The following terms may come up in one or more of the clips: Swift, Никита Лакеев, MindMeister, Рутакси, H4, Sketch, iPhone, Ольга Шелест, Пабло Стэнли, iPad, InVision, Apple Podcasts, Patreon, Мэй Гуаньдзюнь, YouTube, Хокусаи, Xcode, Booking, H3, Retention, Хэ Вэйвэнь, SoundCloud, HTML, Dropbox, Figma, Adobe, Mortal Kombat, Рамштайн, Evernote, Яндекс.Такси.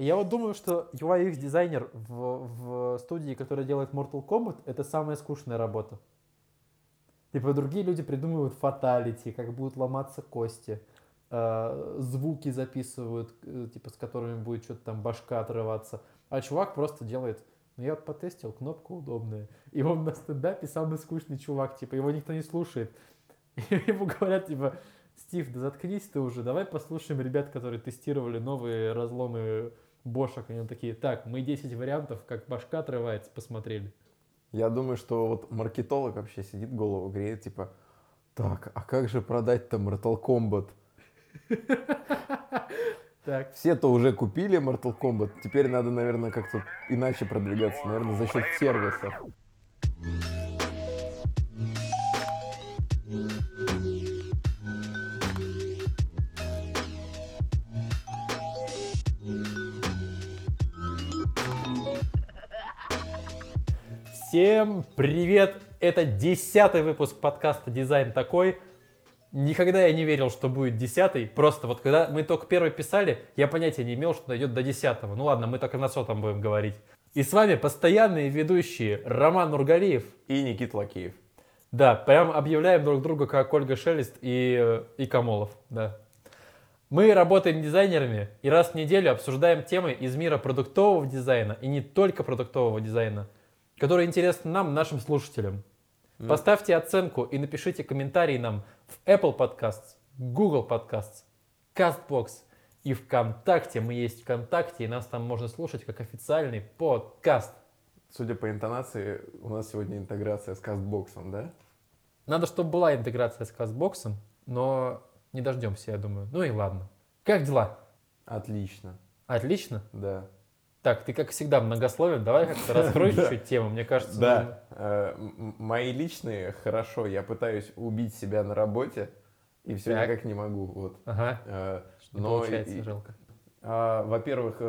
Я вот думаю, что UI-UX-дизайнер в студии, которая делает Mortal Kombat, это самая скучная работа. Типа другие люди придумывают фаталити, как будут ломаться кости, звуки записывают, типа с которыми будет что-то там башка отрываться. А чувак просто делает, ну я вот потестил, кнопка удобная. И он на стендапе самый скучный чувак, типа его никто не слушает. И ему говорят, типа... Стив, да заткнись ты уже, давай послушаем ребят, которые тестировали новые разломы бошек. Они такие, так, мы 10 вариантов, как башка отрывается, посмотрели. Я думаю, что вот маркетолог вообще сидит, голову греет, типа, так, а как же продать-то Mortal Kombat? Все-то уже купили Mortal Kombat, теперь надо, наверное, как-то иначе продвигаться, наверное, за счет сервисов. Всем привет! Это 10-й выпуск подкаста «Дизайн такой». Никогда я не верил, что будет 10-й. Просто вот когда мы только первый писали, я понятия не имел, что дойдет до 10-го. Ну ладно, мы только на 100-м будем говорить. И с вами постоянные ведущие Роман Нургалиев и Никита Лакеев. Да, прям объявляем друг друга как Ольга Шелест и Камолов. Да. Мы работаем дизайнерами и раз в неделю обсуждаем темы из мира продуктового дизайна и не только продуктового дизайна, которые интересны нам, нашим слушателям. Поставьте оценку и напишите комментарий нам в Apple Podcasts, Google Podcasts, CastBox и ВКонтакте. Мы есть ВКонтакте, и нас там можно слушать как официальный подкаст. Судя по интонации, у нас сегодня интеграция с CastBox, да? Надо, чтобы была интеграция с CastBox, но не дождемся, я думаю. Ну и ладно. Как дела? Отлично. Отлично? Да. Так, ты, как всегда, многословен. Давай как-то раскрой чуть-чуть тему, мне кажется. Да, мои личные хорошо. Я пытаюсь убить себя на работе, и все никак не могу. Ага, не получается, жалко. Во-первых,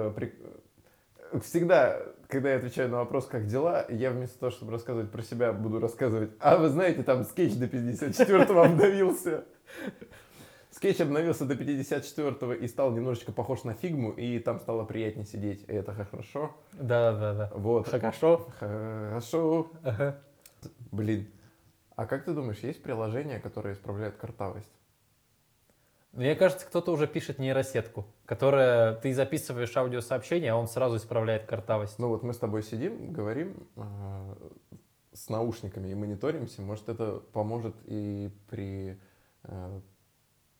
всегда, когда я отвечаю на вопрос, как дела, я вместо того, чтобы рассказывать про себя, буду рассказывать, а вы знаете, там скетч до 54-го обновился. Скетч обновился до 54-го и стал немножечко похож на Фигму, и там стало приятнее сидеть. И это хорошо. Да-да-да. Вот. Хорошо. Хорошо. Ага. Блин. А как ты думаешь, есть приложения, которые исправляют картавость? Мне кажется, кто-то уже пишет нейросетку, которая ты записываешь аудиосообщение, а он сразу исправляет картавость. Ну вот мы с тобой сидим, говорим с наушниками и мониторимся. Может, это поможет и при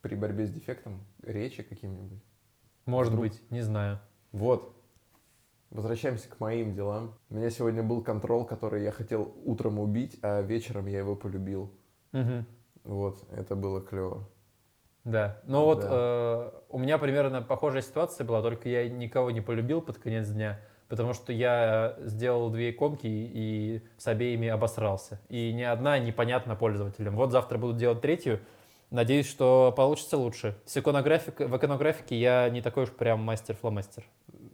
борьбе с дефектом речи каким-нибудь? Может быть, не знаю. Вот. Возвращаемся к моим делам. У меня сегодня был контрол, который я хотел утром убить, а вечером я его полюбил. Угу. Вот, это было клево. Да. Ну вот у меня примерно похожая ситуация была, только я никого не полюбил под конец дня, потому что я сделал две иконки и с обеими обосрался. И ни одна непонятна пользователям. Вот завтра буду делать третью. Надеюсь, что получится лучше. В иконографике я не такой уж прям мастер-фломастер.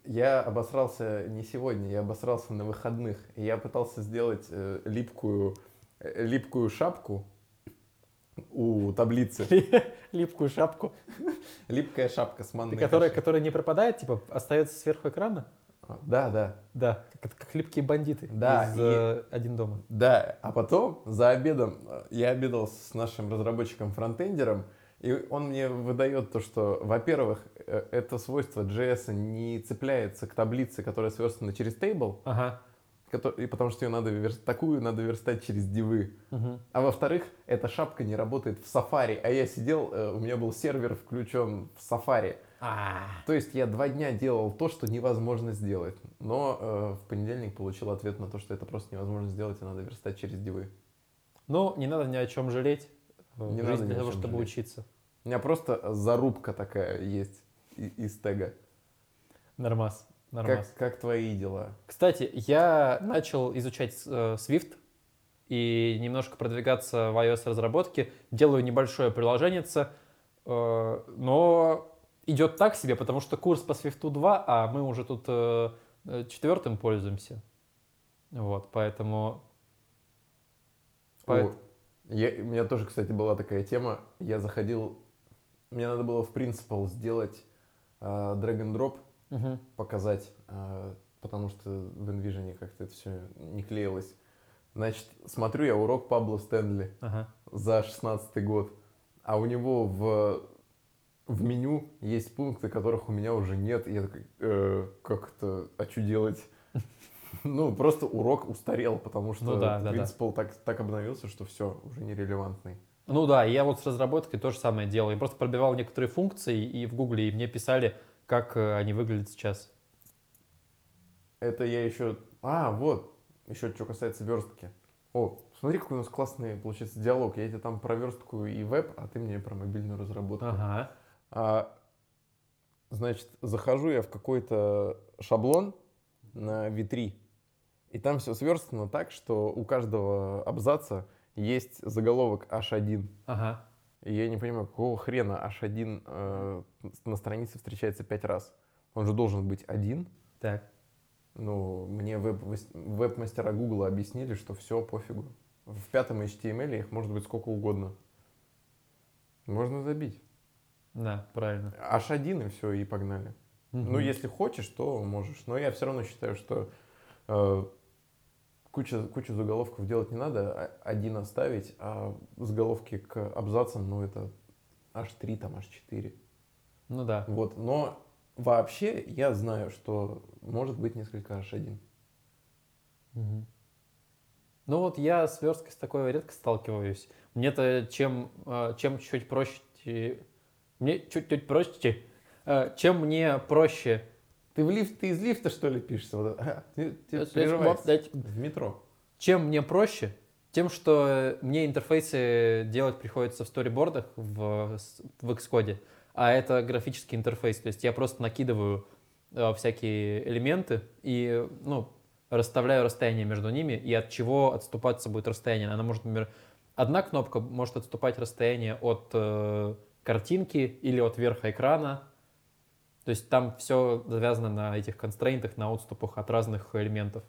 Я обосрался не сегодня, я обосрался на выходных. Я пытался сделать липкую шапку у таблицы. Липкую шапку? Липкая шапка с манной. Которая не пропадает, типа остается сверху экрана? Да, да. Да, как липкие бандиты из «Один дома». Да, а потом за обедом я обедал с нашим разработчиком-фронтендером, и он мне выдает то, что, во-первых, это свойство JS не цепляется к таблице, которая сверстана через тейбл, ага. Потому что ее надо верстать через дивы. Угу. А во-вторых, эта шапка не работает в Safari, а я сидел, у меня был сервер включен в Safari. То есть я 2 дня делал то, что невозможно сделать, но в понедельник получил ответ на то, что это просто невозможно сделать, и надо верстать через дивы. Ну, не надо ни о чем жалеть не в жизни для того, чтобы учиться. У меня просто зарубка такая есть из тега. Нормас, нормас. Как твои дела? Кстати, я начал изучать Swift и немножко продвигаться в iOS-разработке. Делаю небольшое приложенице, но... Идет так себе, потому что курс по Swift 2, а мы уже тут 4-м пользуемся. Вот, поэтому... У меня тоже, кстати, была такая тема. Я заходил... Мне надо было в Principle сделать drag-and-drop показать, потому что в InVision как-то это все не клеилось. Значит, смотрю я урок Пабло Стэнли за 16-й год, а у него в меню есть пункты, которых у меня уже нет. Я такой, как это, а что делать? Ну, просто урок устарел, потому что Principle так обновился, что все, уже нерелевантный. Ну да, я вот с разработкой то же самое делал. Я просто пробивал некоторые функции и в Гугле, и мне писали, как они выглядят сейчас. Это я еще... А, вот, еще что касается верстки. О, смотри, какой у нас классный, получается, диалог. Я тебе там про верстку и веб, а ты мне про мобильную разработку. Ага. Значит, захожу я в какой-то шаблон на V3, и там все сверстано так, что у каждого абзаца есть заголовок H1. Ага. И я не понимаю, какого хрена H1 на странице встречается 5 раз. Он же должен быть один. Так. Ну, мне веб-мастера Гугла объяснили, что все, пофигу. В 5-м HTML их может быть сколько угодно. Можно забить. Да, правильно. H1 и все, и погнали. Ну, если хочешь, то можешь. Но я все равно считаю, что кучу заголовков делать не надо. Один оставить, а заголовки к абзацам, ну, это H3, там, H4. Ну, да. Вот, но вообще я знаю, что может быть несколько H1. Угу. Ну, вот я с версткой с такой редко сталкиваюсь. Мне-то чем чуть проще... Мне чуть-чуть проще... Чем мне проще? Ты из лифта, что ли, пишешься? Вот. Ты прерываешься в метро. Чем мне проще? Тем, что мне интерфейсы делать приходится в сторибордах, в Xcode, а это графический интерфейс. То есть я просто накидываю всякие элементы и расставляю расстояние между ними, и от чего отступаться будет расстояние. Она может, например, одна кнопка может отступать расстояние от картинки или от верха экрана. То есть там все завязано на этих констрейнтах, на отступах от разных элементов.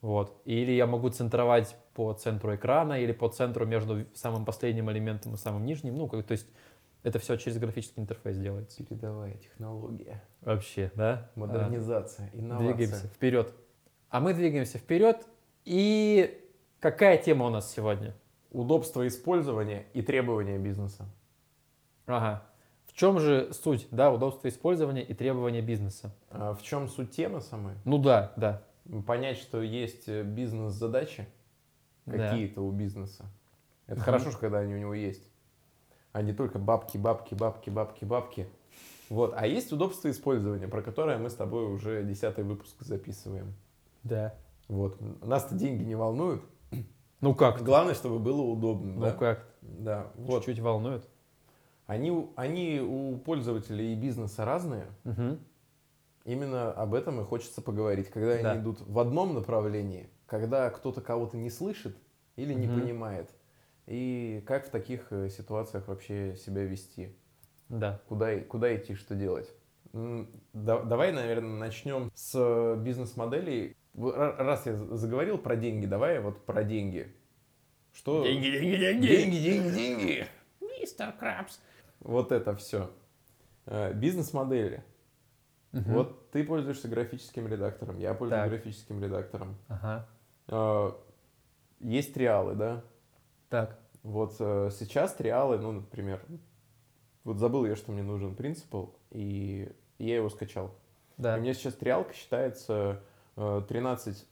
Вот. Или я могу центровать по центру экрана, или по центру между самым последним элементом и самым нижним. То есть это все через графический интерфейс делается. Передовая технология. Вообще, да? Модернизация, инновация. Двигаемся вперед. А мы двигаемся вперед. И какая тема у нас сегодня? Удобство использования и требования бизнеса. Ага. В чем же суть, да, удобства использования и требования бизнеса? А в чем суть темы самой? Ну да. Понять, что есть бизнес-задачи какие-то у бизнеса. Это хорошо, что когда они у него есть. А не только бабки. Вот. А есть удобство использования, про которое мы с тобой уже 10-й выпуск записываем. Да. Вот. Нас-то деньги не волнуют. Ну как? Главное, чтобы было удобно. Ну да? Как? Да. Вот. Чуть-чуть волнует. Они у пользователей и бизнеса разные. Угу. Именно об этом и хочется поговорить. Когда они идут в одном направлении, когда кто-то кого-то не слышит или не понимает. И как в таких ситуациях вообще себя вести? Да. Куда идти, что делать? Давай, наверное, начнем с бизнес-моделей. Раз я заговорил про деньги, давай вот про деньги. Что? Деньги. Мистер Крабс. Вот это все. Бизнес-модели. Вот ты пользуешься графическим редактором, я пользуюсь графическим редактором. Ага. Есть триалы, да? Так. Вот сейчас триалы, например, вот забыл я, что мне нужен Principle, и я его скачал. Да. И у меня сейчас триалка считается 13,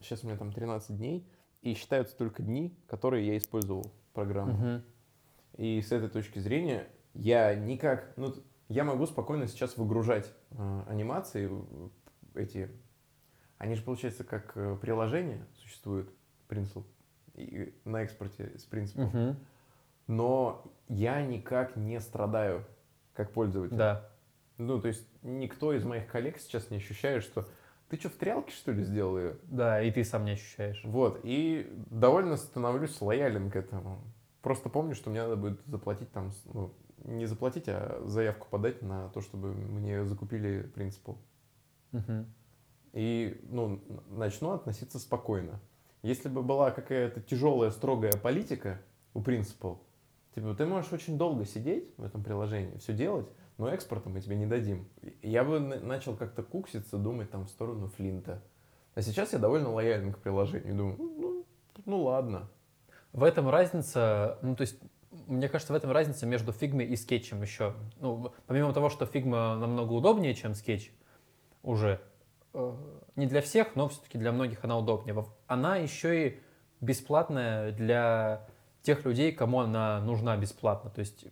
сейчас у меня там 13 дней, и считаются только дни, которые я использовал программу. Угу. И с этой точки зрения я никак... я могу спокойно сейчас выгружать анимации эти. Они же, получается, как приложение существует, Principle, и на экспорте с Principle. Угу. Но я никак не страдаю как пользователь. Да. То есть никто из моих коллег сейчас не ощущает, что... Ты что, в триалке, что ли, сделал ее? Да, и ты сам не ощущаешь. Вот, и довольно становлюсь лоялен к этому. Просто помню, что мне надо будет заплатить там, не заплатить, а заявку подать на то, чтобы мне закупили Principle. Угу. И, начну относиться спокойно. Если бы была какая-то тяжелая, строгая политика у Principle, типа, ты можешь очень долго сидеть в этом приложении, все делать, но экспорта мы тебе не дадим. Я бы начал как-то кукситься, думать там в сторону Флинта. А сейчас я довольно лоялен к приложению, думаю, ну ладно. В этом разница, ну то есть, мне кажется, в этом разница между Figma и Sketch'ем еще. Ну, помимо того, что Figma намного удобнее, чем Sketch уже, не для всех, но все-таки для многих она удобнее. Она еще и бесплатная для тех людей, кому она нужна бесплатно. То есть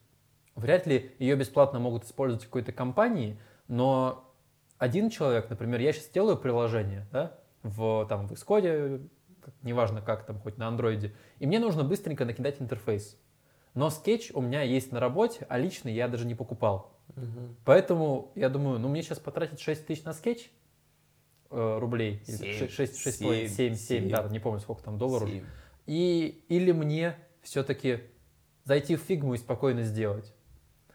вряд ли ее бесплатно могут использовать в какой-то компании, но один человек, например, я сейчас делаю приложение, да, в Xcode, неважно как там, хоть на Android, и мне нужно быстренько накидать интерфейс. Но Sketch у меня есть на работе, а лично я даже не покупал. Угу. Поэтому я думаю, ну мне сейчас потратить 6 тысяч на Sketch рублей, 6,7, да, не помню сколько там долларов. Или мне все-таки зайти в Figma и спокойно сделать.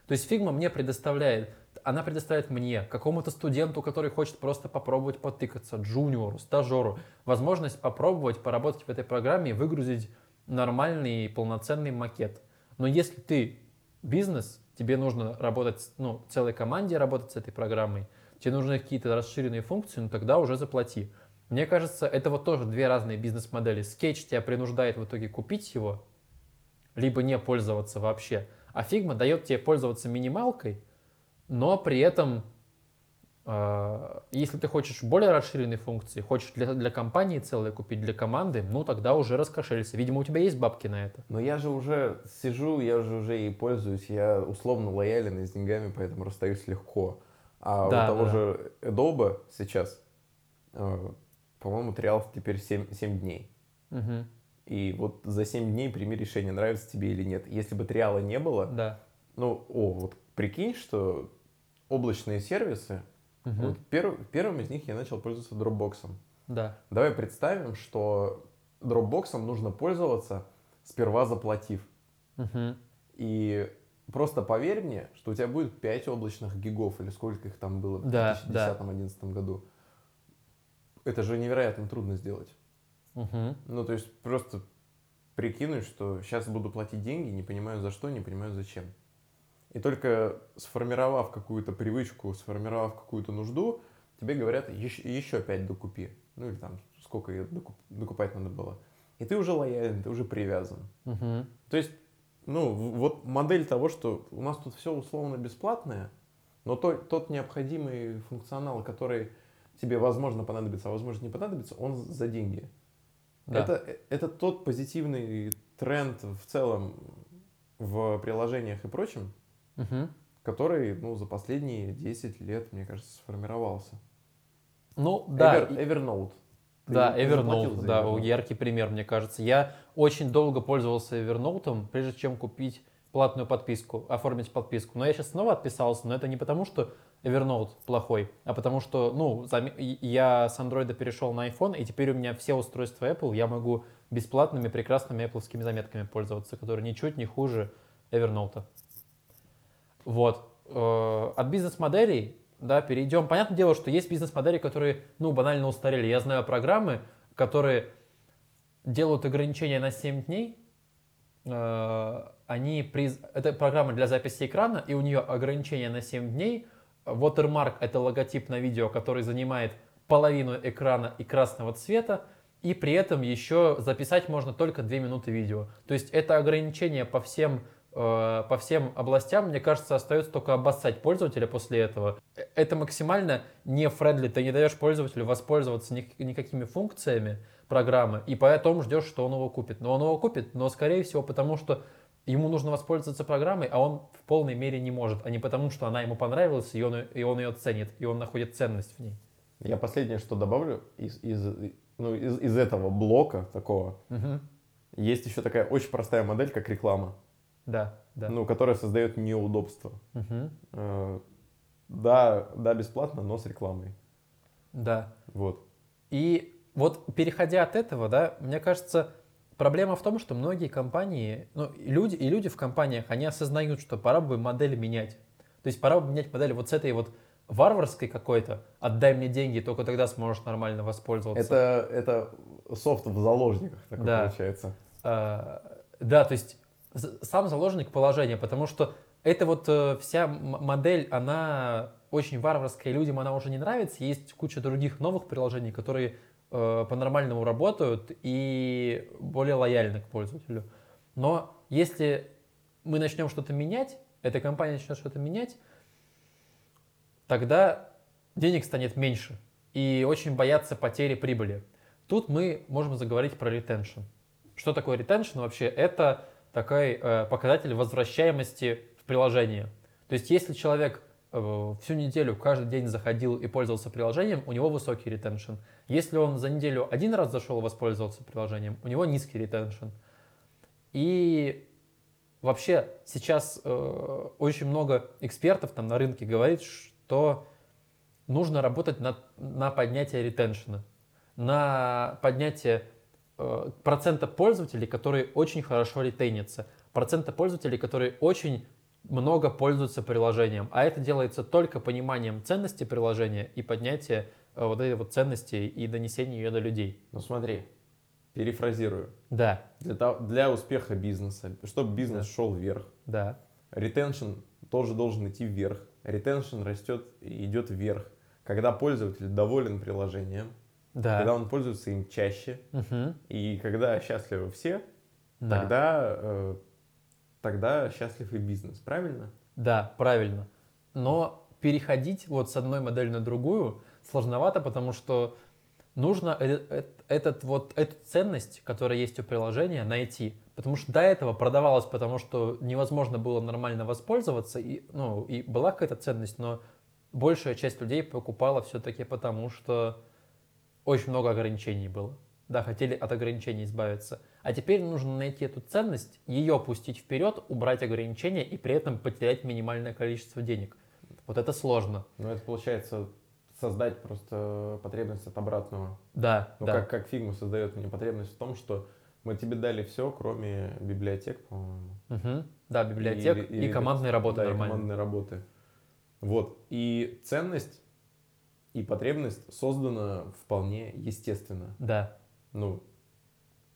То есть Figma мне предоставляет, она предоставляет мне, какому-то студенту, который хочет просто попробовать потыкаться, джуниору, стажеру, возможность попробовать поработать в этой программе и выгрузить нормальный полноценный макет. Но если ты бизнес, тебе нужно работать, ну, целой команде работать с этой программой, тебе нужны какие-то расширенные функции, ну тогда уже заплати. Мне кажется, это вот тоже две разные бизнес-модели. Sketch тебя принуждает в итоге купить его, либо не пользоваться вообще. А Figma дает тебе пользоваться минималкой, но при этом, если ты хочешь более расширенные функции, хочешь для компании целое купить, для команды, ну тогда уже раскошелиться. Видимо, у тебя есть бабки на это. Но я же уже сижу, я же уже и пользуюсь, я условно лоялен и с деньгами, поэтому расстаюсь легко. А да, у того же Adobe сейчас, по-моему, триал теперь 7 дней. Угу. И вот за 7 дней прими решение, нравится тебе или нет. Если бы триала не было, да. Вот прикинь, что облачные сервисы, угу. Вот первым из них я начал пользоваться Dropbox'ом. Да. Давай представим, что Dropbox'ом нужно пользоваться, сперва заплатив. Угу. И просто поверь мне, что у тебя будет 5 облачных гигов, или сколько их там было в 2010-2011 году. Это же невероятно трудно сделать. Угу. Ну, то есть, просто прикинуть, что сейчас буду платить деньги, не понимаю за что, не понимаю зачем. И только сформировав какую-то привычку, сформировав какую-то нужду, тебе говорят, еще 5 докупи. Ну, или там, сколько докупать надо было. И ты уже лоялен, ты уже привязан. Угу. То есть, вот модель того, что у нас тут все условно бесплатное, но тот необходимый функционал, который тебе, возможно, понадобится, а, возможно, не понадобится, он за деньги. Да. Это тот позитивный тренд в целом в приложениях и прочем, угу. Который за последние 10 лет, мне кажется, сформировался. Evernote. Evernote, да, яркий пример, мне кажется. Я очень долго пользовался Evernote, прежде чем купить платную подписку, оформить подписку. Но я сейчас снова отписался, но это не потому, что Evernote плохой, а потому что, я с Android перешел на iPhone, и теперь у меня все устройства Apple, я могу бесплатными, прекрасными Apple-скими заметками пользоваться, которые ничуть не хуже Evernote. Вот. От бизнес-моделей, да, перейдем. Понятное дело, что есть бизнес-модели, которые, банально устарели. Я знаю программы, которые делают ограничения на 7 дней, это программа для записи экрана, и у нее ограничение на 7 дней. Watermark — это логотип на видео, который занимает половину экрана и красного цвета, и при этом еще записать можно только 2 минуты видео. То есть это ограничение по всем областям, мне кажется, остается только обоссать пользователя после этого. Это максимально не френдли, ты не даешь пользователю воспользоваться никакими функциями программы, и поэтому ждешь, что он его купит. Но он его купит, но скорее всего потому, что ему нужно воспользоваться программой, а он в полной мере не может, а не потому, что она ему понравилась, и он ее ценит, и он находит ценность в ней. Я последнее, что добавлю из этого блока такого, угу. Есть еще такая очень простая модель, как реклама. Да. Которая создает неудобство. Угу. Да, бесплатно, но с рекламой. Да. Вот. И вот переходя от этого, да, мне кажется, проблема в том, что многие компании, люди в компаниях, они осознают, что пора бы модель менять. То есть пора бы менять модель вот с этой вот варварской какой-то, отдай мне деньги, только тогда сможешь нормально воспользоваться. Это софт в заложниках, такой получается. Да, то есть сам заложник положения, потому что Это вот вся модель, она очень варварская, людям она уже не нравится. Есть куча других новых приложений, которые по-нормальному работают и более лояльны к пользователю. Но если мы начнем что-то менять, эта компания начнет что-то менять, тогда денег станет меньше. И очень боятся потери прибыли. Тут мы можем заговорить про retention. Что такое retention вообще? Это такой показатель возвращаемости приложение. То есть, если человек всю неделю, каждый день заходил и пользовался приложением, у него высокий ретеншн. Если он за неделю один раз зашел и воспользовался приложением, у него низкий ретеншн. И вообще сейчас очень много экспертов там на рынке говорит, что нужно работать на поднятие ретеншна, на поднятие процента пользователей, которые очень хорошо ретейнятся, процента пользователей, которые очень много пользуются приложением, а это делается только пониманием ценности приложения и поднятие вот этой вот ценности и донесение ее до людей. Ну смотри, перефразирую. Да. Для успеха бизнеса, чтобы бизнес шел вверх, да, ретеншн тоже должен идти вверх. Ретеншн растет и идет вверх, когда пользователь доволен приложением, да, когда он пользуется им чаще, угу, и когда счастливы все, да, тогда счастлив и бизнес, правильно? Да, правильно. Но переходить вот с одной модели на другую сложновато, потому что нужно эту ценность, которая есть у приложения, найти. Потому что до этого продавалось, потому что невозможно было нормально воспользоваться, и была какая-то ценность, но большая часть людей покупала все-таки потому, что очень много ограничений было. Да, хотели от ограничений избавиться. А теперь нужно найти эту ценность, ее пустить вперед, убрать ограничения и при этом потерять минимальное количество денег. Вот это сложно. Ну, это получается создать просто потребность от обратного. Да. Ну, да. Как Figma создает мне потребность в том, что мы тебе дали все, кроме библиотек, по-моему. Угу. Да, библиотек и командной работы, да, нормально. И командной работы. Вот. И ценность, и потребность создана вполне естественно. Да.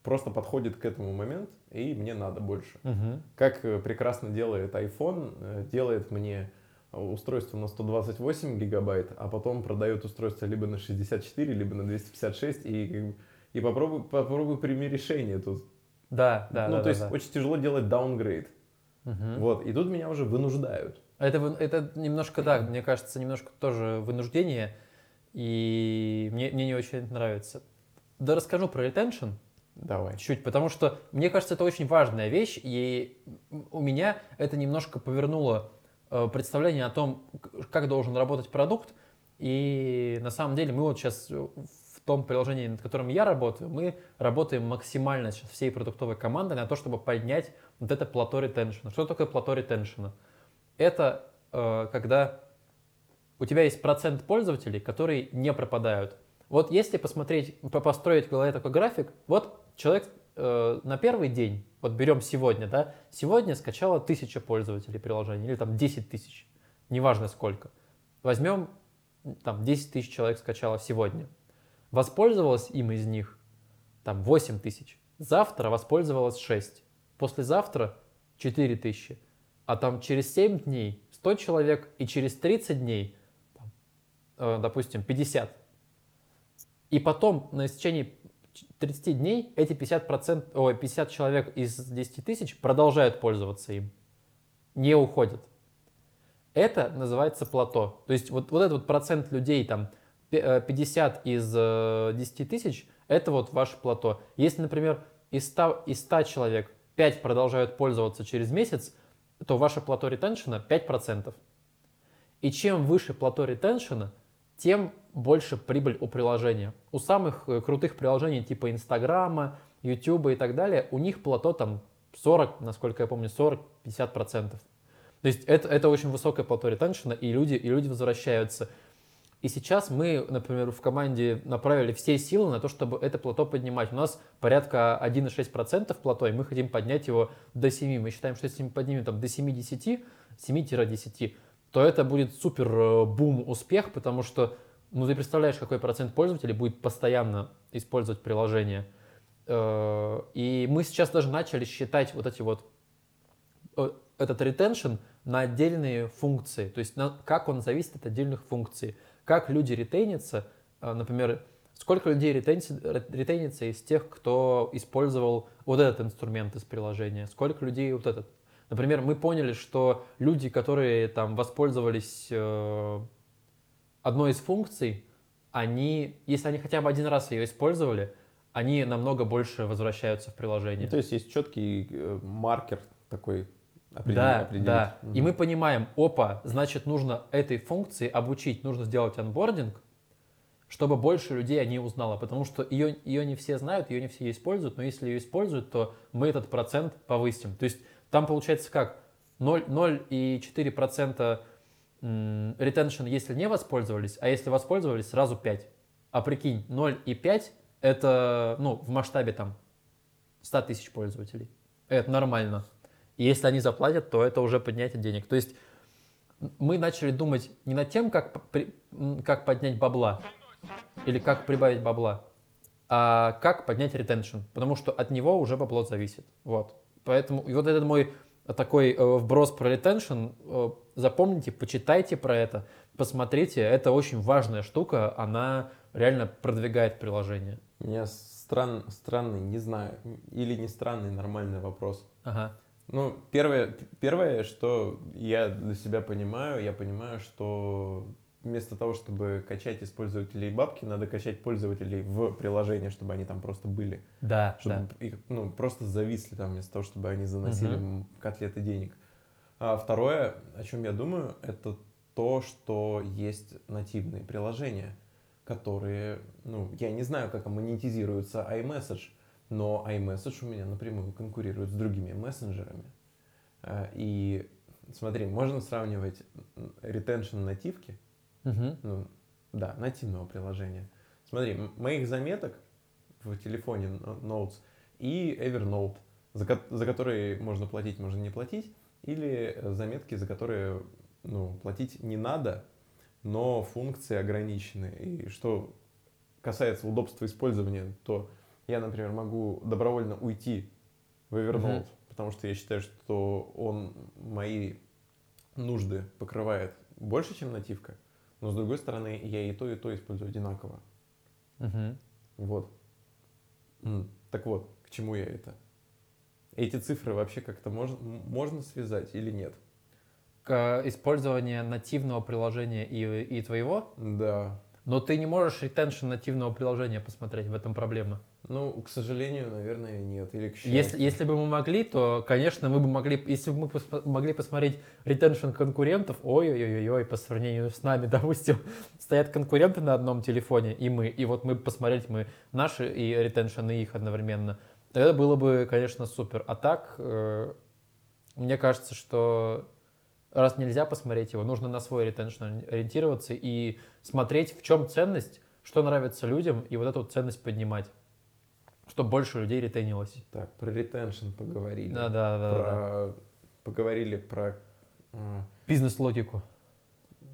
Просто подходит к этому момент, и мне надо больше. Угу. Как прекрасно делает iPhone, делает мне устройство на 128 гигабайт, а потом продает устройство либо на 64, либо на 256, и попробуй прими решение тут. Да, да, да. То есть очень тяжело делать даунгрейд. Угу. Вот, и тут меня уже вынуждают. Это немножко, да, мне кажется, немножко тоже вынуждение, и мне не очень нравится. Да, расскажу про ретеншн. Давай. Чуть, потому что, мне кажется, это очень важная вещь, и у меня это немножко повернуло представление о том, как должен работать продукт, и на самом деле мы вот сейчас в том приложении, над которым я работаю, мы работаем максимально сейчас всей продуктовой командой на то, чтобы поднять вот это плато ретеншена. Что такое плато ретеншена? Это когда у тебя есть процент пользователей, которые не пропадают. Вот если построить в голове такой график, вот человек на первый день, вот берем сегодня, да, сегодня скачало 1000 пользователей приложения, или там 10 тысяч, неважно сколько. Возьмем, там, 10 тысяч человек скачало сегодня. Воспользовалось им из них, там, 8 тысяч. Завтра воспользовалось 6. Послезавтра 4 тысячи. А там через 7 дней 100 человек, и через 30 дней, допустим, 50. И потом на истечении 30 дней эти 50 человек из 10 тысяч продолжают пользоваться им, не уходят. Это называется плато. То есть вот этот вот процент людей, там 50 из 10 тысяч, это вот ваше плато. Если, например, из 100 человек 5 продолжают пользоваться через месяц, то ваше плато ретеншена 5%. И чем выше плато ретеншена, тем больше прибыль у приложения. У самых крутых приложений типа Инстаграма, Ютуба и так далее, у них плато там 40, насколько я помню, 40-50%. То есть это очень высокое плато ретеншена, и люди возвращаются. И сейчас мы, например, в команде направили все силы на то, чтобы это плато поднимать. У нас порядка 1,6% плато, и мы хотим поднять его до 7. Мы считаем, что если мы поднимем там, до 7-10, 7-10, то это будет супер бум успех, потому что ты представляешь, какой процент пользователей будет постоянно использовать приложение. И мы сейчас даже начали считать вот эти вот этот retention на отдельные функции, то есть как он зависит от отдельных функций, как люди ретейнятся, например, сколько людей ретейнится из тех, кто использовал вот этот инструмент из приложения, сколько людей вот этот. Например, мы поняли, что люди, которые там воспользовались одной из функций, они, если они хотя бы один раз ее использовали, они намного больше возвращаются в приложение. Ну, то есть есть четкий маркер такой. Определить. Да. И мы понимаем, опа, значит, нужно этой функции обучить, нужно сделать онбординг, чтобы больше людей о ней узнало, потому что ее не все знают, ее не все используют, но если ее используют, то мы этот процент повысим. То есть там получается как? 0,4% retention, если не воспользовались, а если воспользовались, сразу 5. А прикинь, 0,5 это, ну, в масштабе там 100 тысяч пользователей. Это нормально. И если они заплатят, то это уже поднятие денег. То есть мы начали думать не над тем, как поднять бабла или как прибавить бабла, а как поднять ретеншн, потому что от него уже бабло зависит. Вот. Поэтому и вот этот мой такой вброс про ретеншн. Запомните, почитайте про это, посмотрите. Это очень важная штука, она реально продвигает приложение. У меня странный, не знаю, или не странный, нормальный вопрос. Ага. Ну, первое, что я для себя понимаю, что вместо того, чтобы качать из пользователей бабки, надо качать пользователей в приложение, чтобы они там просто были. Да, чтобы, да. Ну, просто зависли там, вместо того, чтобы они заносили котлеты денег. А второе, о чем я думаю, это то, что есть нативные приложения, которые, ну, я не знаю, как монетизируется iMessage, но iMessage у меня напрямую конкурирует с другими мессенджерами. И смотри, можно сравнивать ретеншн нативки, ну, да, нативного приложения. Смотри, моих заметок в телефоне Notes и Evernote, за которые можно платить, можно не платить, или заметки, за которые, ну, платить не надо, но функции ограничены. И что касается удобства использования, то я, например, могу добровольно уйти в Evernote, потому что я считаю, что он мои нужды покрывает больше, чем нативка. Но, с другой стороны, я и то использую одинаково. Вот. Так вот, к чему я это? Эти цифры вообще как-то можно связать или нет? Использование нативного приложения и твоего? Да. Но ты не можешь ретеншн нативного приложения посмотреть, в этом проблема. Ну, к сожалению, наверное, нет. Или к счастью. Если бы мы могли, то, конечно, мы бы могли, если бы мы могли посмотреть ретеншн конкурентов, ой-ой-ой, по сравнению с нами, допустим, стоят конкуренты на одном телефоне, и мы, и вот мы посмотреть мы наши и ретеншн, и их одновременно, это было бы, конечно, супер. А так, мне кажется, что раз нельзя посмотреть его, нужно на свой ретеншн ориентироваться и смотреть, в чем ценность, что нравится людям, и вот эту ценность поднимать, чтобы больше людей ретейнилось. Так, про ретеншн поговорили. Да. Поговорили про бизнес-логику.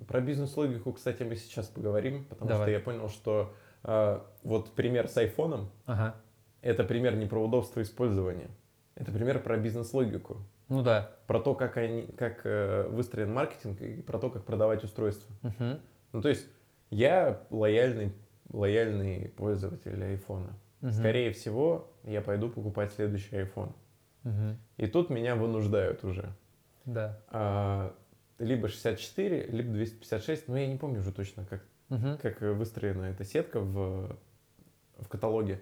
Про бизнес-логику, кстати, мы сейчас поговорим, потому что я понял, что вот пример с айфоном, это пример не про удобство использования, это пример про бизнес-логику. Ну да. Про то, как выстроен маркетинг, и про то, как продавать устройство. Ну, то есть я лояльный пользователь айфона. Скорее всего, я пойду покупать следующий iPhone. И тут меня вынуждают уже. Да. Либо 64, либо 256, но я не помню уже точно, как выстроена эта сетка в каталоге.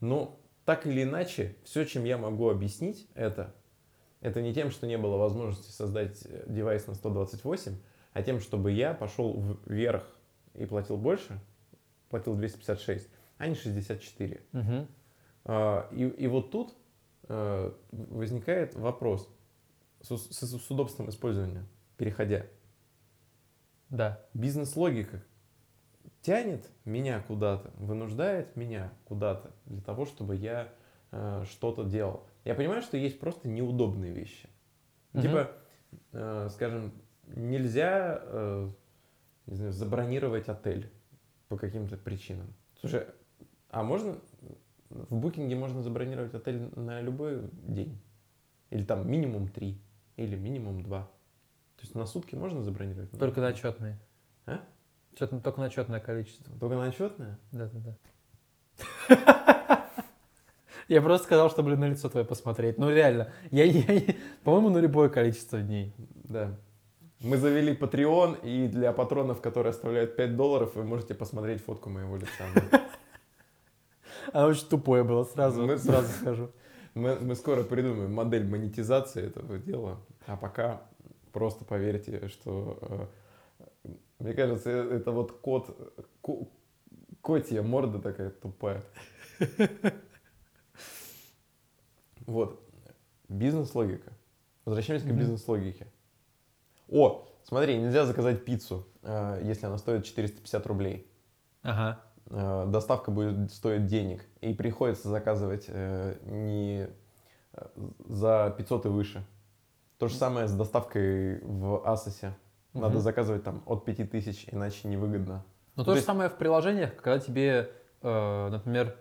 Но так или иначе, все, чем я могу объяснить это не тем, что не было возможности создать девайс на 128, а тем, чтобы я пошел вверх и платил больше, платил 256, а не 64. И вот тут возникает вопрос с удобством использования, переходя. Да. Бизнес-логика тянет меня куда-то, вынуждает меня куда-то для того, чтобы я что-то делал. Я понимаю, что есть просто неудобные вещи. Типа, скажем, нельзя не знаю, забронировать отель по каким-то причинам. Слушай, а можно в букинге можно забронировать отель на любой день? Или там минимум 3? или минимум 2. То есть на сутки можно забронировать? Только на четные. А? Только на четное количество. Только на четное? Да. Я просто сказал, чтобы на лицо твое посмотреть. Ну реально, по-моему, на любое количество дней. Да. Мы завели Patreon, и для патронов, которые оставляют $5, вы можете посмотреть фотку моего лица. Оно очень тупое было, сразу скажу. Мы скоро придумаем модель монетизации этого дела, а пока просто поверьте, что... Мне кажется, это вот котья морда такая тупая. Вот. Бизнес-логика. Возвращаемся к бизнес-логике. О, смотри, нельзя заказать пиццу, если она стоит 450 рублей. Ага. Доставка будет стоить денег. И приходится заказывать не за 500 и выше. То же самое с доставкой в Асосе. Надо заказывать там от 5000, иначе невыгодно. Но то же самое в приложениях, когда тебе, например,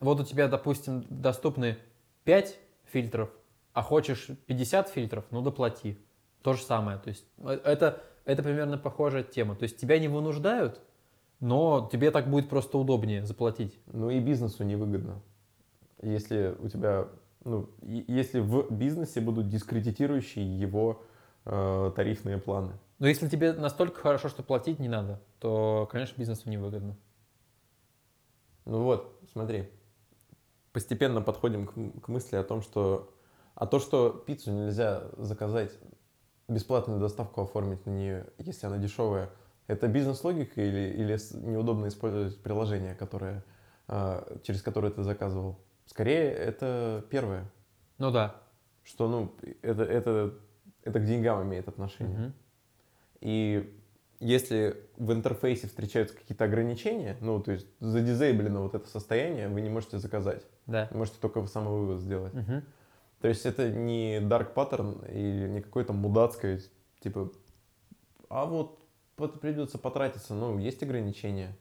вот у тебя, допустим, доступны 5 фильтров, а хочешь 50 фильтров, ну доплати. То же самое. То есть это примерно похожая тема. То есть тебя не вынуждают, но тебе так будет просто удобнее заплатить. Ну и бизнесу невыгодно. Если у тебя, если в бизнесе будут дискредитирующие его тарифные планы. Но если тебе настолько хорошо, что платить не надо, то, конечно, бизнесу невыгодно. Ну вот, смотри. Постепенно подходим к мысли о том, что... А то, что пиццу нельзя заказать, бесплатную доставку оформить на нее, если она дешевая, это бизнес-логика или неудобно использовать приложение, которое, через которое ты заказывал? Скорее, это первое. Ну да. Что, это к деньгам имеет отношение. И если в интерфейсе встречаются какие-то ограничения, то есть задизейблено вот это состояние, вы не можете заказать. Да. Вы можете только самовывод сделать. То есть это не dark pattern или не какое-то мудацкое, типа, а вот придется потратиться, есть ограничения.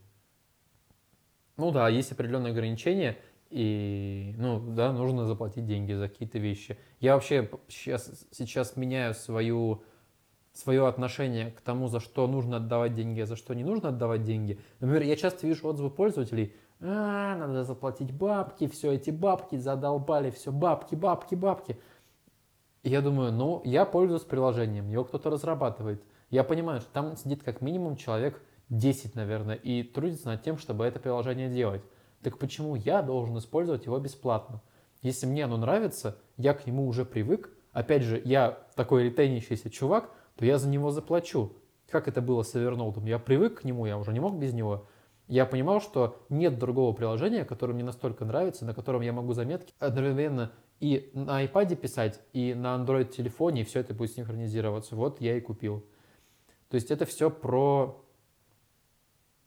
Ну да, есть определенные ограничения, и, нужно заплатить деньги за какие-то вещи. Я вообще сейчас меняю свое отношение к тому, за что нужно отдавать деньги, а за что не нужно отдавать деньги. Например, я часто вижу отзывы пользователей: надо заплатить бабки, все эти бабки задолбали, все бабки. И я думаю, я пользуюсь приложением, его кто-то разрабатывает. Я понимаю, что там сидит как минимум человек 10, наверное, и трудится над тем, чтобы это приложение делать. Так почему я должен использовать его бесплатно? Если мне оно нравится, я к нему уже привык. Опять же, я такой ретейнящийся чувак, то я за него заплачу. Как это было с Evernote? Я привык к нему, я уже не мог без него. Я понимал, что нет другого приложения, которое мне настолько нравится, на котором я могу заметки одновременно и на iPad писать, и на Android телефоне, и все это будет синхронизироваться. Вот я и купил. То есть это все про...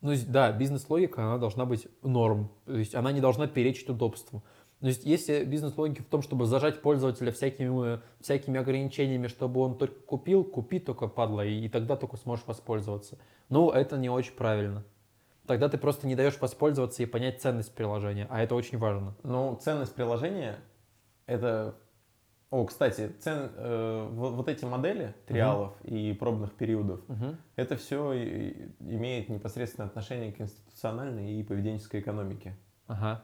бизнес-логика, она должна быть норм. То есть она не должна перечить удобству. То есть если бизнес-логика в том, чтобы зажать пользователя всякими ограничениями, чтобы он только купил, купи только, падла, и тогда только сможешь воспользоваться. Это не очень правильно. Тогда ты просто не даешь воспользоваться и понять ценность приложения, а это очень важно. Ценность приложения это... кстати, вот эти модели триалов и пробных периодов, это все имеет непосредственное отношение к институциональной и поведенческой экономике. Ага.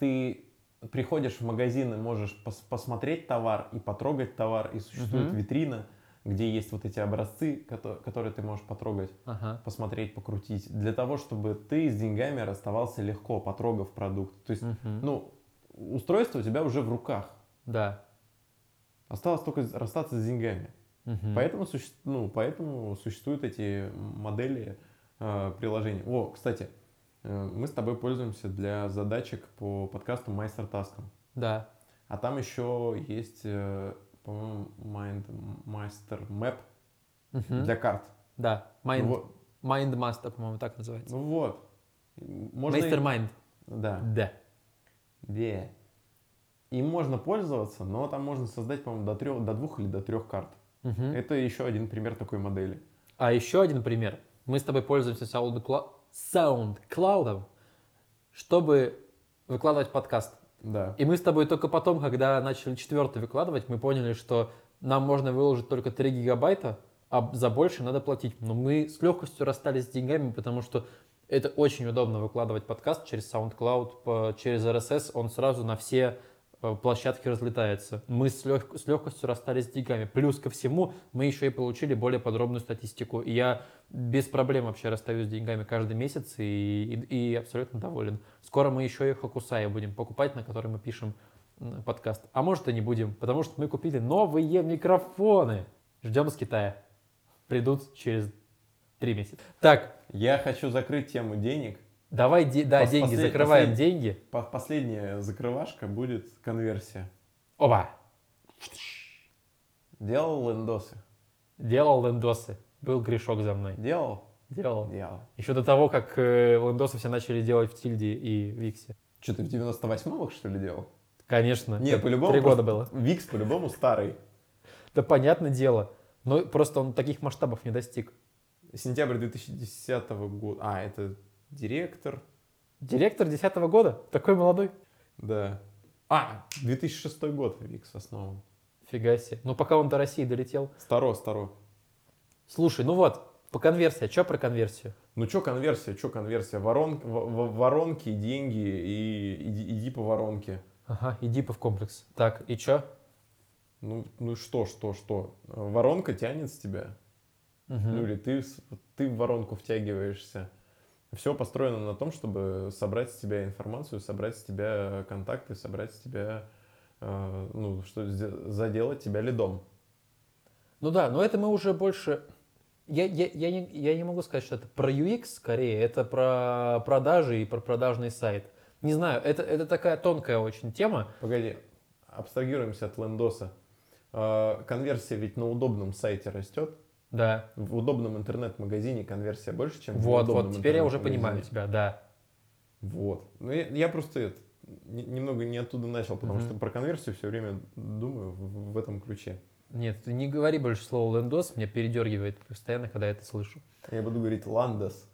Ты приходишь в магазин и можешь посмотреть товар и потрогать товар, и существует витрина, где есть вот эти образцы, которые ты можешь потрогать, посмотреть, покрутить, для того, чтобы ты с деньгами расставался легко, потрогав продукт. То есть, устройство у тебя уже в руках. Да. Осталось только расстаться с деньгами. Поэтому существуют эти модели приложений. Кстати, мы с тобой пользуемся для задачек по подкасту MindMeister. Да. А там еще есть, по-моему, MindMeister Map для карт. Да, MindMeister, по-моему, так называется. Mastermind. Да. Да. Им можно пользоваться, но там можно создать, по-моему, до 2 или до 3 карт. Это еще один пример такой модели. А еще один пример. Мы с тобой пользуемся SoundCloud, чтобы выкладывать подкаст. Да. И мы с тобой только потом, когда начали 4-й выкладывать, мы поняли, что нам можно выложить только 3 гигабайта, а за больше надо платить. Но мы с легкостью расстались с деньгами, потому что это очень удобно выкладывать подкаст через SoundCloud, через RSS, он сразу на все площадки разлетается. Мы с легкостью расстались с деньгами. Плюс ко всему, мы еще и получили более подробную статистику. И я без проблем вообще расстаюсь с деньгами каждый месяц и абсолютно доволен. Скоро мы еще и хокусаи будем покупать, на которые мы пишем подкаст. А может и не будем, потому что мы купили новые микрофоны. Ждем с Китая. Придут через 3 месяца. Так, я хочу закрыть тему денег. Давай, деньги, закрываем деньги. Последняя закрывашка будет конверсия. Опа! Делал лендосы. Делал лендосы. Был грешок за мной. Делал. Еще до того, как лендосы все начали делать в Тильде и Виксе. Что, ты в 98-х, что ли, делал? Конечно. Нет, по-любому. 3 года было. Викс, по-любому, старый. Да, понятное дело. Но просто он таких масштабов не достиг. Сентябрь 2010 года. А, это... Директор. Директор 2010 года? Такой молодой? Да. 2006 год Викс основан. Фига себе. Ну, пока он до России долетел. Старо. Слушай, ну вот, по конверсии. Че про конверсию? Ну, че конверсия? Воронки, деньги и иди по воронке. Ага, иди по в комплекс. Так, и че? Ну что? Воронка тянет с тебя. Угу. Ну, или ты в воронку втягиваешься. Все построено на том, чтобы собрать с тебя информацию, собрать с тебя контакты, собрать с тебя, заделать тебя лидом. Ну да, но это мы уже больше... Я не могу сказать, что это про UX скорее, это про продажи и про продажный сайт. Не знаю, это такая тонкая очень тема. Погоди, абстрагируемся от лендоса. Конверсия ведь на удобном сайте растет. Да. В удобном интернет-магазине конверсия больше, чем в удобном интернет-магазине. Теперь я уже понимаю тебя, да. Ну, я просто немного не оттуда начал, потому что про конверсию все время думаю в этом ключе. Нет, ты не говори больше слово «лендос», меня передергивает постоянно, когда я это слышу. Я буду говорить «ландос».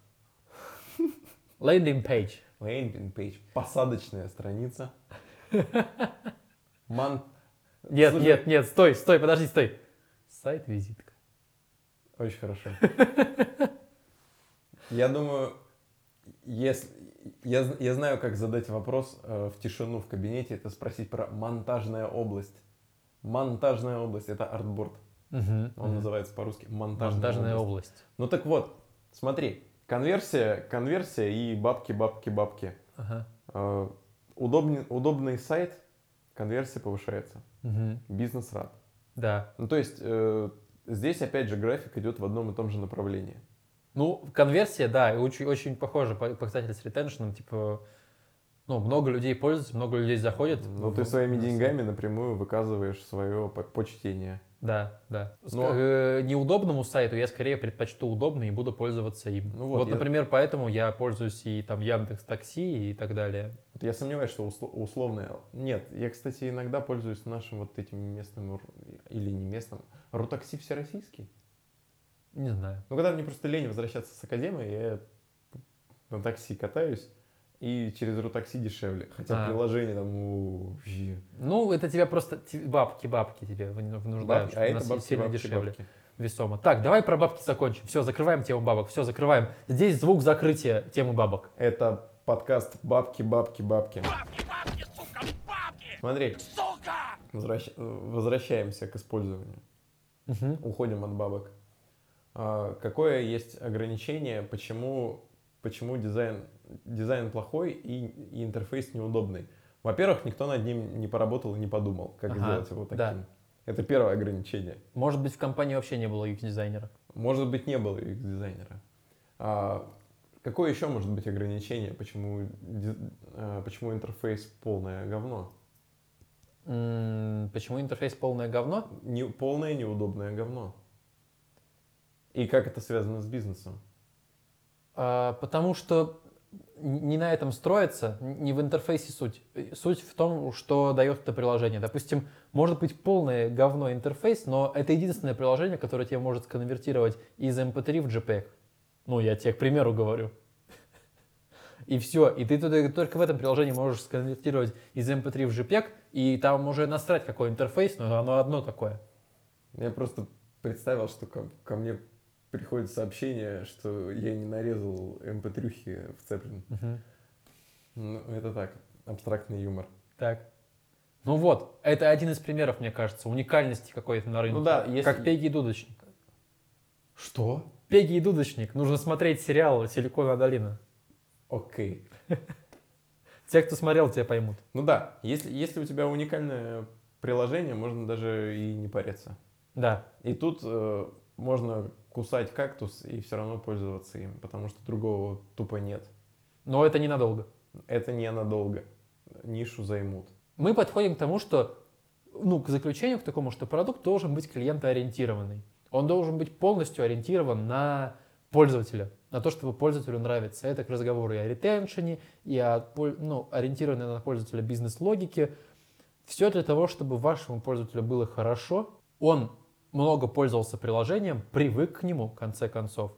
Лендинг-пейдж. Посадочная страница. Нет, стой. Сайт-визитка. Очень хорошо. Я думаю, если я знаю, как задать вопрос в тишину в кабинете, это спросить про монтажная область. Монтажная область — это артборд. Он называется по-русски монтажная область. Ну так вот, смотри, конверсия и бабки. Ага. Удобный сайт, конверсия повышается. Бизнес рад. Да. Ну то есть... Здесь, опять же, график идет в одном и том же направлении. Ну, конверсия, да, очень, очень похожа, кстати, с ретеншеном. Типа, много людей пользуются, много людей заходит. Но ты своими деньгами напрямую выказываешь свое почтение. Да. Но... неудобному сайту я скорее предпочту удобный и буду пользоваться им. Например, поэтому я пользуюсь и там Яндекс.Такси и так далее. Я сомневаюсь, что условное... Нет, я, кстати, иногда пользуюсь нашим вот этим местным или не местным... Рутакси всероссийский? Не знаю. Ну, когда мне просто лень возвращаться с академии, я на такси катаюсь, и через Рутакси дешевле. Хотя приложение там... Ну, это тебя просто... Бабки тебе нуждаются. А это бабки. Весомо. Так, давай про бабки закончим. Все, закрываем тему бабок. Здесь звук закрытия темы бабок. Это... Подкаст «Бабки». Бабки, сука, бабки! Смотри. Сука! Возвращаемся к использованию. Уходим от бабок. Какое есть ограничение, почему дизайн плохой и интерфейс неудобный? Во-первых, никто над ним не поработал и не подумал, как сделать его таким. Да. Это первое ограничение. Может быть, в компании вообще не было UX-дизайнера? Может быть, не было UX-дизайнера. Какое еще может быть ограничение, почему интерфейс полное говно? Почему интерфейс полное говно? Полное неудобное говно. И как это связано с бизнесом? Потому что не на этом строится, не в интерфейсе суть. Суть в том, что дает это приложение. Допустим, может быть полное говно интерфейс, но это единственное приложение, которое тебе может сконвертировать из MP3 в JPEG. Ну, я тебе, к примеру, говорю. И все. И ты только в этом приложении можешь сконвертировать из MP3 в JPEG, и там уже насрать, какой интерфейс, но оно одно такое. Я просто представил, что ко мне приходит сообщение, что я не нарезал mp3-хи в Цеплин. Угу. Ну, это так, абстрактный юмор. Так. Ну вот, это один из примеров, мне кажется, уникальности какой-то на рынке. Ну да, если... Как Пегги и Дудочник. Что? Пегги и Дудочник. Нужно смотреть сериал «Силиконовая долина». Окей. Те, кто смотрел, тебя поймут. Ну да, если у тебя уникальное приложение, можно даже и не париться. Да. И тут можно кусать кактус и все равно пользоваться им, потому что другого тупо нет. Но это ненадолго. Это ненадолго. Нишу займут. Мы подходим к тому, что, ну, к заключению, к такому, что продукт должен быть клиентоориентированный. Он должен быть полностью ориентирован на пользователя, на то, чтобы пользователю нравится. Это к разговору и о ретеншене, и о, ну, ориентированной на пользователя бизнес-логике. Все для того, чтобы вашему пользователю было хорошо. Он много пользовался приложением, привык к нему, в конце концов.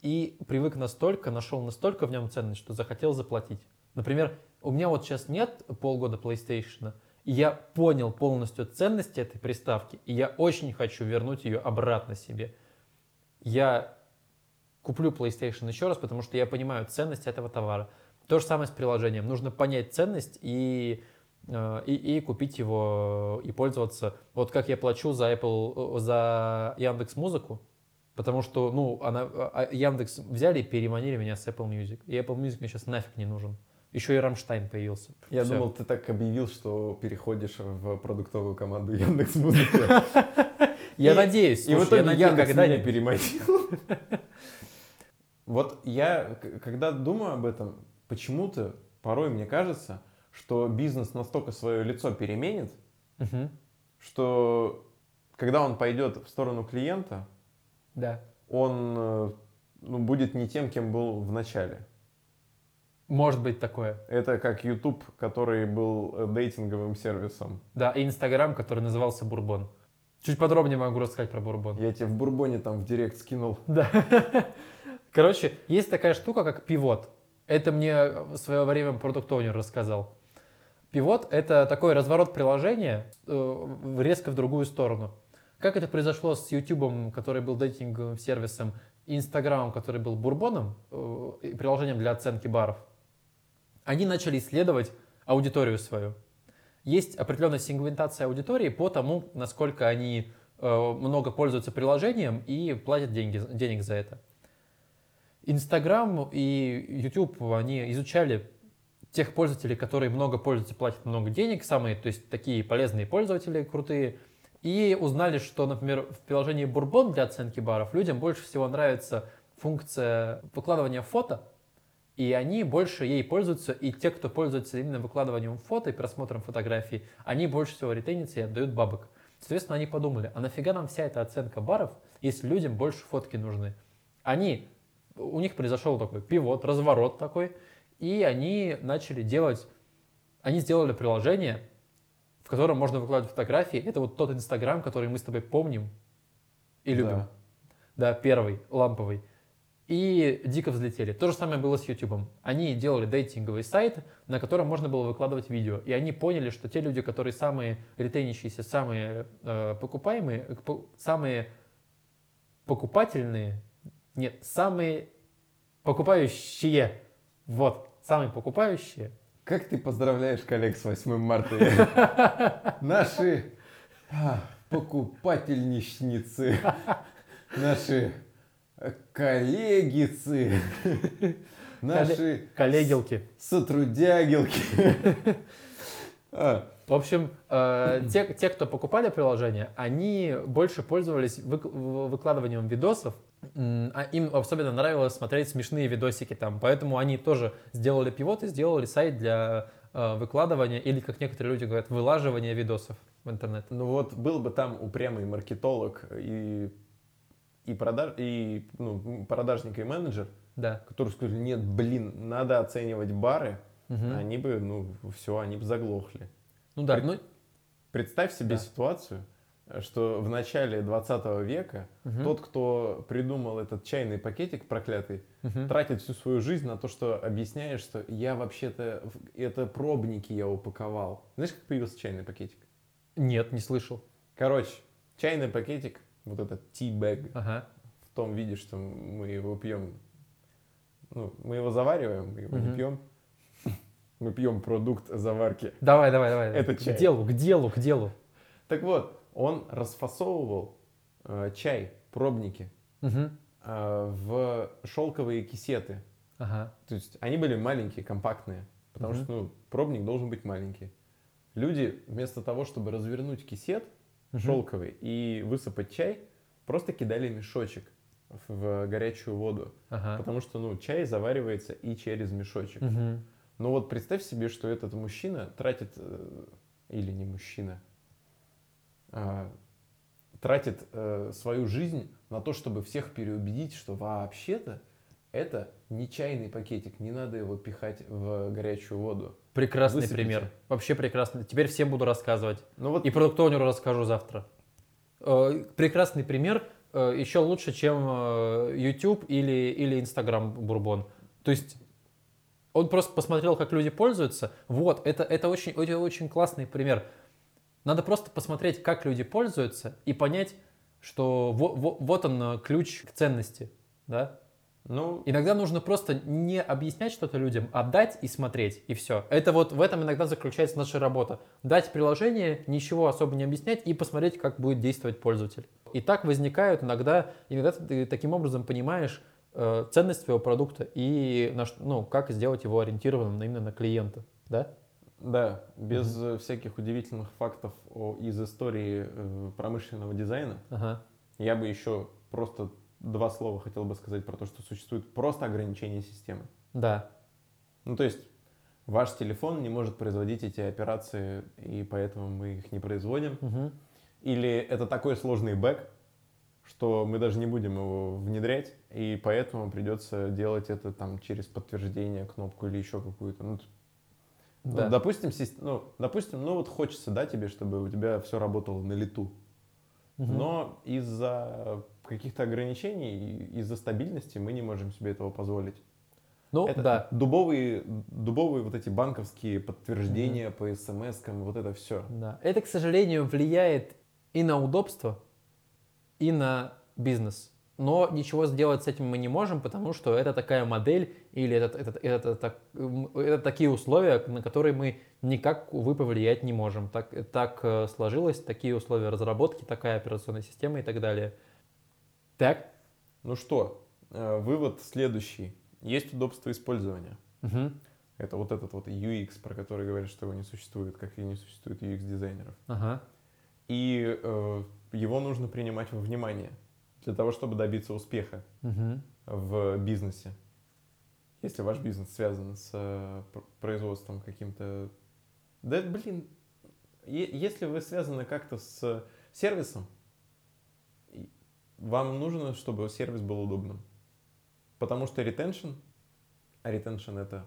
И привык настолько, нашел настолько в нем ценность, что захотел заплатить. Например, у меня вот сейчас нет полгода PlayStation, и я понял полностью ценность этой приставки, и я очень хочу вернуть ее обратно себе. Я куплю PlayStation еще раз, потому что я понимаю ценность этого товара. То же самое с приложением. Нужно понять ценность и купить его, и пользоваться. Вот как я плачу за Apple, за Яндекс.Музыку, потому что, ну, Яндекс взяли и переманили меня с Apple Music. И Apple Music мне сейчас нафиг не нужен. Еще и Рамштайн появился. Я думал, ты так объявил, что переходишь в продуктовую команду Яндекс.Музыки. Я надеюсь. И в итоге Яндекс меня переманил. Вот я, когда думаю об этом, почему-то порой мне кажется, что бизнес настолько свое лицо переменит, что когда он пойдет в сторону клиента, он будет не тем, кем был в начале. Может быть такое. Это как YouTube, который был дейтинговым сервисом. Да, и Instagram, который назывался Bourbon. Чуть подробнее могу рассказать про Bourbon. Я тебе в Бурбоне там в директ скинул. Да. Короче, есть такая штука, как пивот. Это мне в свое время продукт-оунер рассказал. Пивот — это такой разворот приложения резко в другую сторону. Как это произошло с YouTube, который был дейтинговым сервисом, Instagram, который был бурбоном, приложением для оценки баров. Они начали исследовать аудиторию свою. Есть определенная сегментация аудитории по тому, насколько они много пользуются приложением и платят денег за это. Instagram и YouTube, они изучали тех пользователей, которые много пользуются, платят много денег, самые, то есть такие полезные пользователи, крутые, и узнали, что, например, в приложении Bourbon для оценки баров людям больше всего нравится функция выкладывания фото, и они больше ей пользуются, и те, кто пользуется именно выкладыванием фото и просмотром фотографий, они больше всего ретенятся и отдают бабок. Соответственно, они подумали, а нафига нам вся эта оценка баров, если людям больше фотки нужны? У них произошел такой пивот, разворот такой, и они начали делать, они сделали приложение, в котором можно выкладывать фотографии. Это вот тот Инстаграм, который мы с тобой помним и любим. Да. Да, первый, ламповый. И дико взлетели. То же самое было с Ютубом. Они делали дейтинговый сайт, на котором можно было выкладывать видео. И они поняли, что те люди, которые самые ретейнящиеся, самые покупаемые, самые покупательные, нет, самые покупающие. Вот, самые покупающие. Как ты поздравляешь коллег с 8 марта? Наши покупательничницы, наши коллегицы, наши коллегилки, сотрудягилки. В общем, те, кто покупали приложение, они больше пользовались выкладыванием видосов. Им особенно нравилось смотреть смешные видосики там. Поэтому они тоже сделали пивот и сделали сайт для выкладывания или, как некоторые люди говорят, вылаживания видосов в интернет. Ну вот был бы там упрямый маркетолог продажник, и менеджер, да, который сказал, нет, блин, надо оценивать бары, они бы, они бы заглохли. Ну да, представь себе ситуацию, что в начале 20 века тот, кто придумал этот чайный пакетик проклятый, тратит всю свою жизнь на то, что объясняет, что я вообще-то, это пробники я упаковал. Знаешь, как появился чайный пакетик? Нет, не слышал. Короче, Чайный пакетик, вот этот ти-бэг, ага. В том виде, что мы его пьем, ну, мы его завариваем, мы его не пьем. Мы пьем продукт заварки. Давай. Это чай. К делу. Так вот, он расфасовывал чай, пробники, в шелковые кисеты. Ага. То есть они были маленькие, компактные, потому что пробник должен быть маленький. Люди вместо того, чтобы развернуть кисет шелковый и высыпать чай, просто кидали мешочек в горячую воду. Ага. Потому что чай заваривается и через мешочек. Но вот представь себе, что этот мужчина тратит, или не мужчина, тратит свою жизнь на то, чтобы всех переубедить, что вообще-то это не чайный пакетик, не надо его пихать в горячую воду. Прекрасный пример, вообще прекрасный. Теперь всем буду рассказывать. И продукт-оунеру расскажу завтра. Прекрасный пример, еще лучше, чем YouTube или Instagram Бурбон. То есть... Он просто посмотрел, как люди пользуются. Вот, это очень классный пример. Надо просто посмотреть, как люди пользуются, и понять, что вот он ключ к ценности. Да? Иногда нужно просто не объяснять что-то людям, а дать и смотреть, и все. Это вот в этом иногда заключается наша работа. Дать приложение, ничего особо не объяснять, и посмотреть, как будет действовать пользователь. И так возникают иногда ты таким образом понимаешь, ценность своего продукта и как сделать его ориентированным именно на клиента, да? Да, без всяких удивительных фактов из истории промышленного дизайна. Ага. Я бы еще просто два слова хотел бы сказать про то, что существует просто ограничение системы. Да. То есть ваш телефон не может производить эти операции, и поэтому мы их не производим. Угу. Или это такой сложный бэк, что мы даже не будем его внедрять, и поэтому придется делать это там через подтверждение, кнопку или еще какую-то. Да. Допустим, хочется, да, тебе, чтобы у тебя все работало на лету. Угу. Но из-за каких-то ограничений, из-за стабильности мы не можем себе этого позволить. Это да. Дубовые вот эти банковские подтверждения по смс-кам, вот это все. Да. Это, к сожалению, влияет и на удобство, и на бизнес. Но ничего сделать с этим мы не можем, потому что это такая модель или это такие условия, на которые мы никак, увы, повлиять не можем. Так сложилось, такие условия разработки, такая операционная система и так далее. Так? Ну что, вывод следующий. Есть удобство использования. Угу. Это вот этот вот UX, про который говорят, что его не существует, как и не существует UX-дизайнеров. Ага. И... его нужно принимать во внимание для того, чтобы добиться успеха в бизнесе. Если ваш бизнес связан с производством каким-то... Да, блин, если вы связаны как-то с сервисом, вам нужно, чтобы сервис был удобным. Потому что retention... А retention это...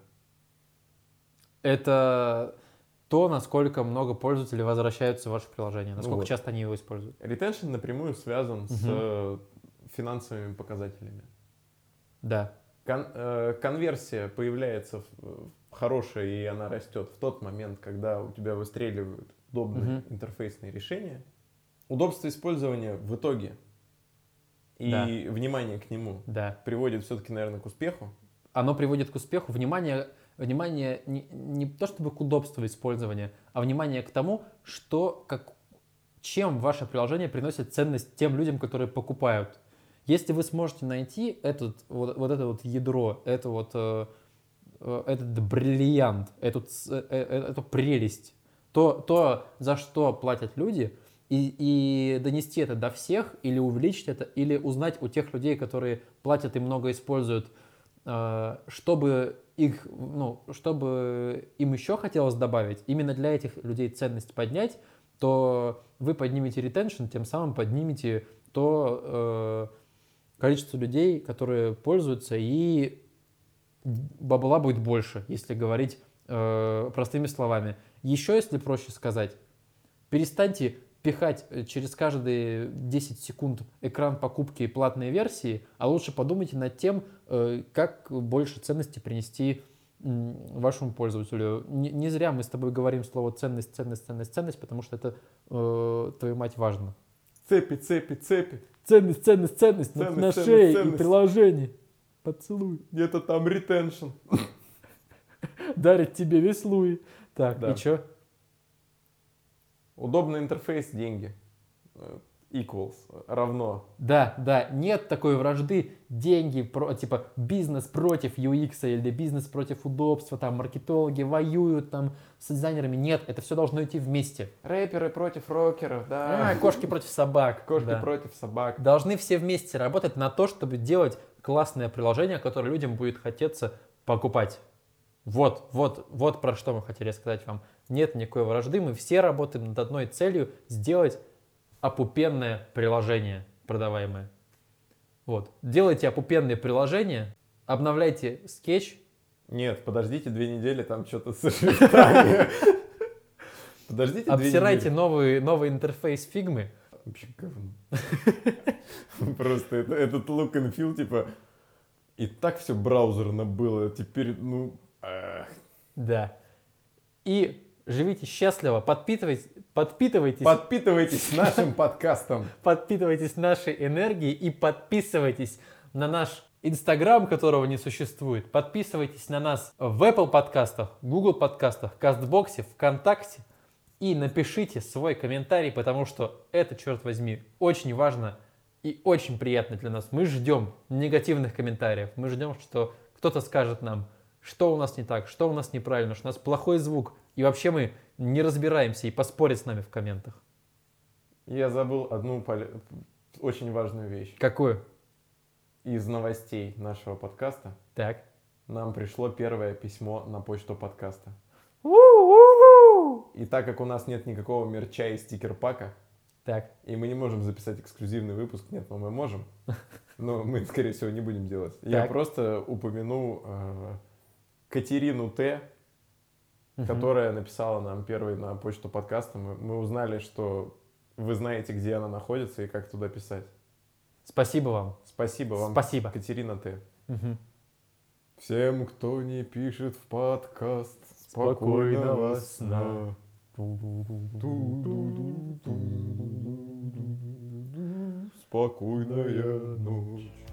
Это... то, насколько много пользователей возвращаются в ваше приложение, насколько часто они его используют. Retention напрямую связан с финансовыми показателями. Да. Конверсия появляется хорошая, и она растет в тот момент, когда у тебя выстреливают удобные интерфейсные решения. Удобство использования в итоге и внимание к нему приводит все-таки, наверное, к успеху. Оно приводит к успеху. Внимание не то чтобы к удобству использования, а внимание к тому, чем ваше приложение приносит ценность тем людям, которые покупают. Если вы сможете найти это ядро, этот бриллиант, эту прелесть, то, за что платят люди, и донести это до всех, или увеличить это, или узнать у тех людей, которые платят и много используют, чтобы их, чтобы им еще хотелось добавить, именно для этих людей ценность поднять, то вы поднимете retention, тем самым поднимете то количество людей, которые пользуются, и бабла будет больше, если говорить простыми словами. Еще, если проще сказать, перестаньте пихать через каждые 10 секунд экран покупки платной версии, а лучше подумайте над тем, как больше ценности принести вашему пользователю. Не зря мы с тобой говорим слово «ценность», «ценность», «ценность», «ценность», потому что это, твою мать, важно. Цепи. Ценность на шее ценность. И приложении. Поцелуй. Это там retention. Дарит тебе веслуи. Так, да. И что? Удобный интерфейс, деньги. Equals, равно. Да, нет такой вражды. Деньги, типа бизнес против UX или бизнес против удобства, там маркетологи воюют там с дизайнерами. Нет, это все должно идти вместе. Рэперы против рокеров, да. Кошки против собак. Кошки против собак. Должны все вместе работать на то, чтобы делать классное приложение, которое людям будет хотеться покупать. Вот про что мы хотели сказать вам. Нет никакой вражды, мы все работаем над одной целью сделать опупенное приложение продаваемое. Вот. Делайте опупенные приложения, обновляйте скетч. Нет, подождите 2 недели, там что-то совершенно. Обсирайте новый интерфейс Figma. Вообще говно. Просто этот look and feel, типа, и так все браузерно было, теперь, Да. И живите счастливо, подпитывайтесь нашим подкастом. Подпитывайтесь нашей энергией и подписывайтесь на наш Инстаграм, которого не существует. Подписывайтесь на нас в Apple подкастах, Google подкастах, CastBox, ВКонтакте. И напишите свой комментарий, потому что это, черт возьми, очень важно и очень приятно для нас. Мы ждем негативных комментариев. Мы ждем, что кто-то скажет нам, что у нас не так, что у нас неправильно, что у нас плохой звук. И вообще мы не разбираемся, и поспорить с нами в комментах. Я забыл одну очень важную вещь. Какую? Из новостей нашего подкаста. Так. Нам пришло первое письмо на почту подкаста. У-у-у! И так как у нас нет никакого мерча и стикер-пака, так. И мы не можем записать эксклюзивный выпуск, нет, но мы можем, но мы, скорее всего, не будем делать. Я просто упомяну Екатерину Т., которая написала нам первой на почту подкаста. Мы узнали, что вы знаете, где она находится и как туда писать. Спасибо вам. Спасибо. Екатерина Т. Всем, кто не пишет в подкаст, спокойного сна. Спокойная ночь.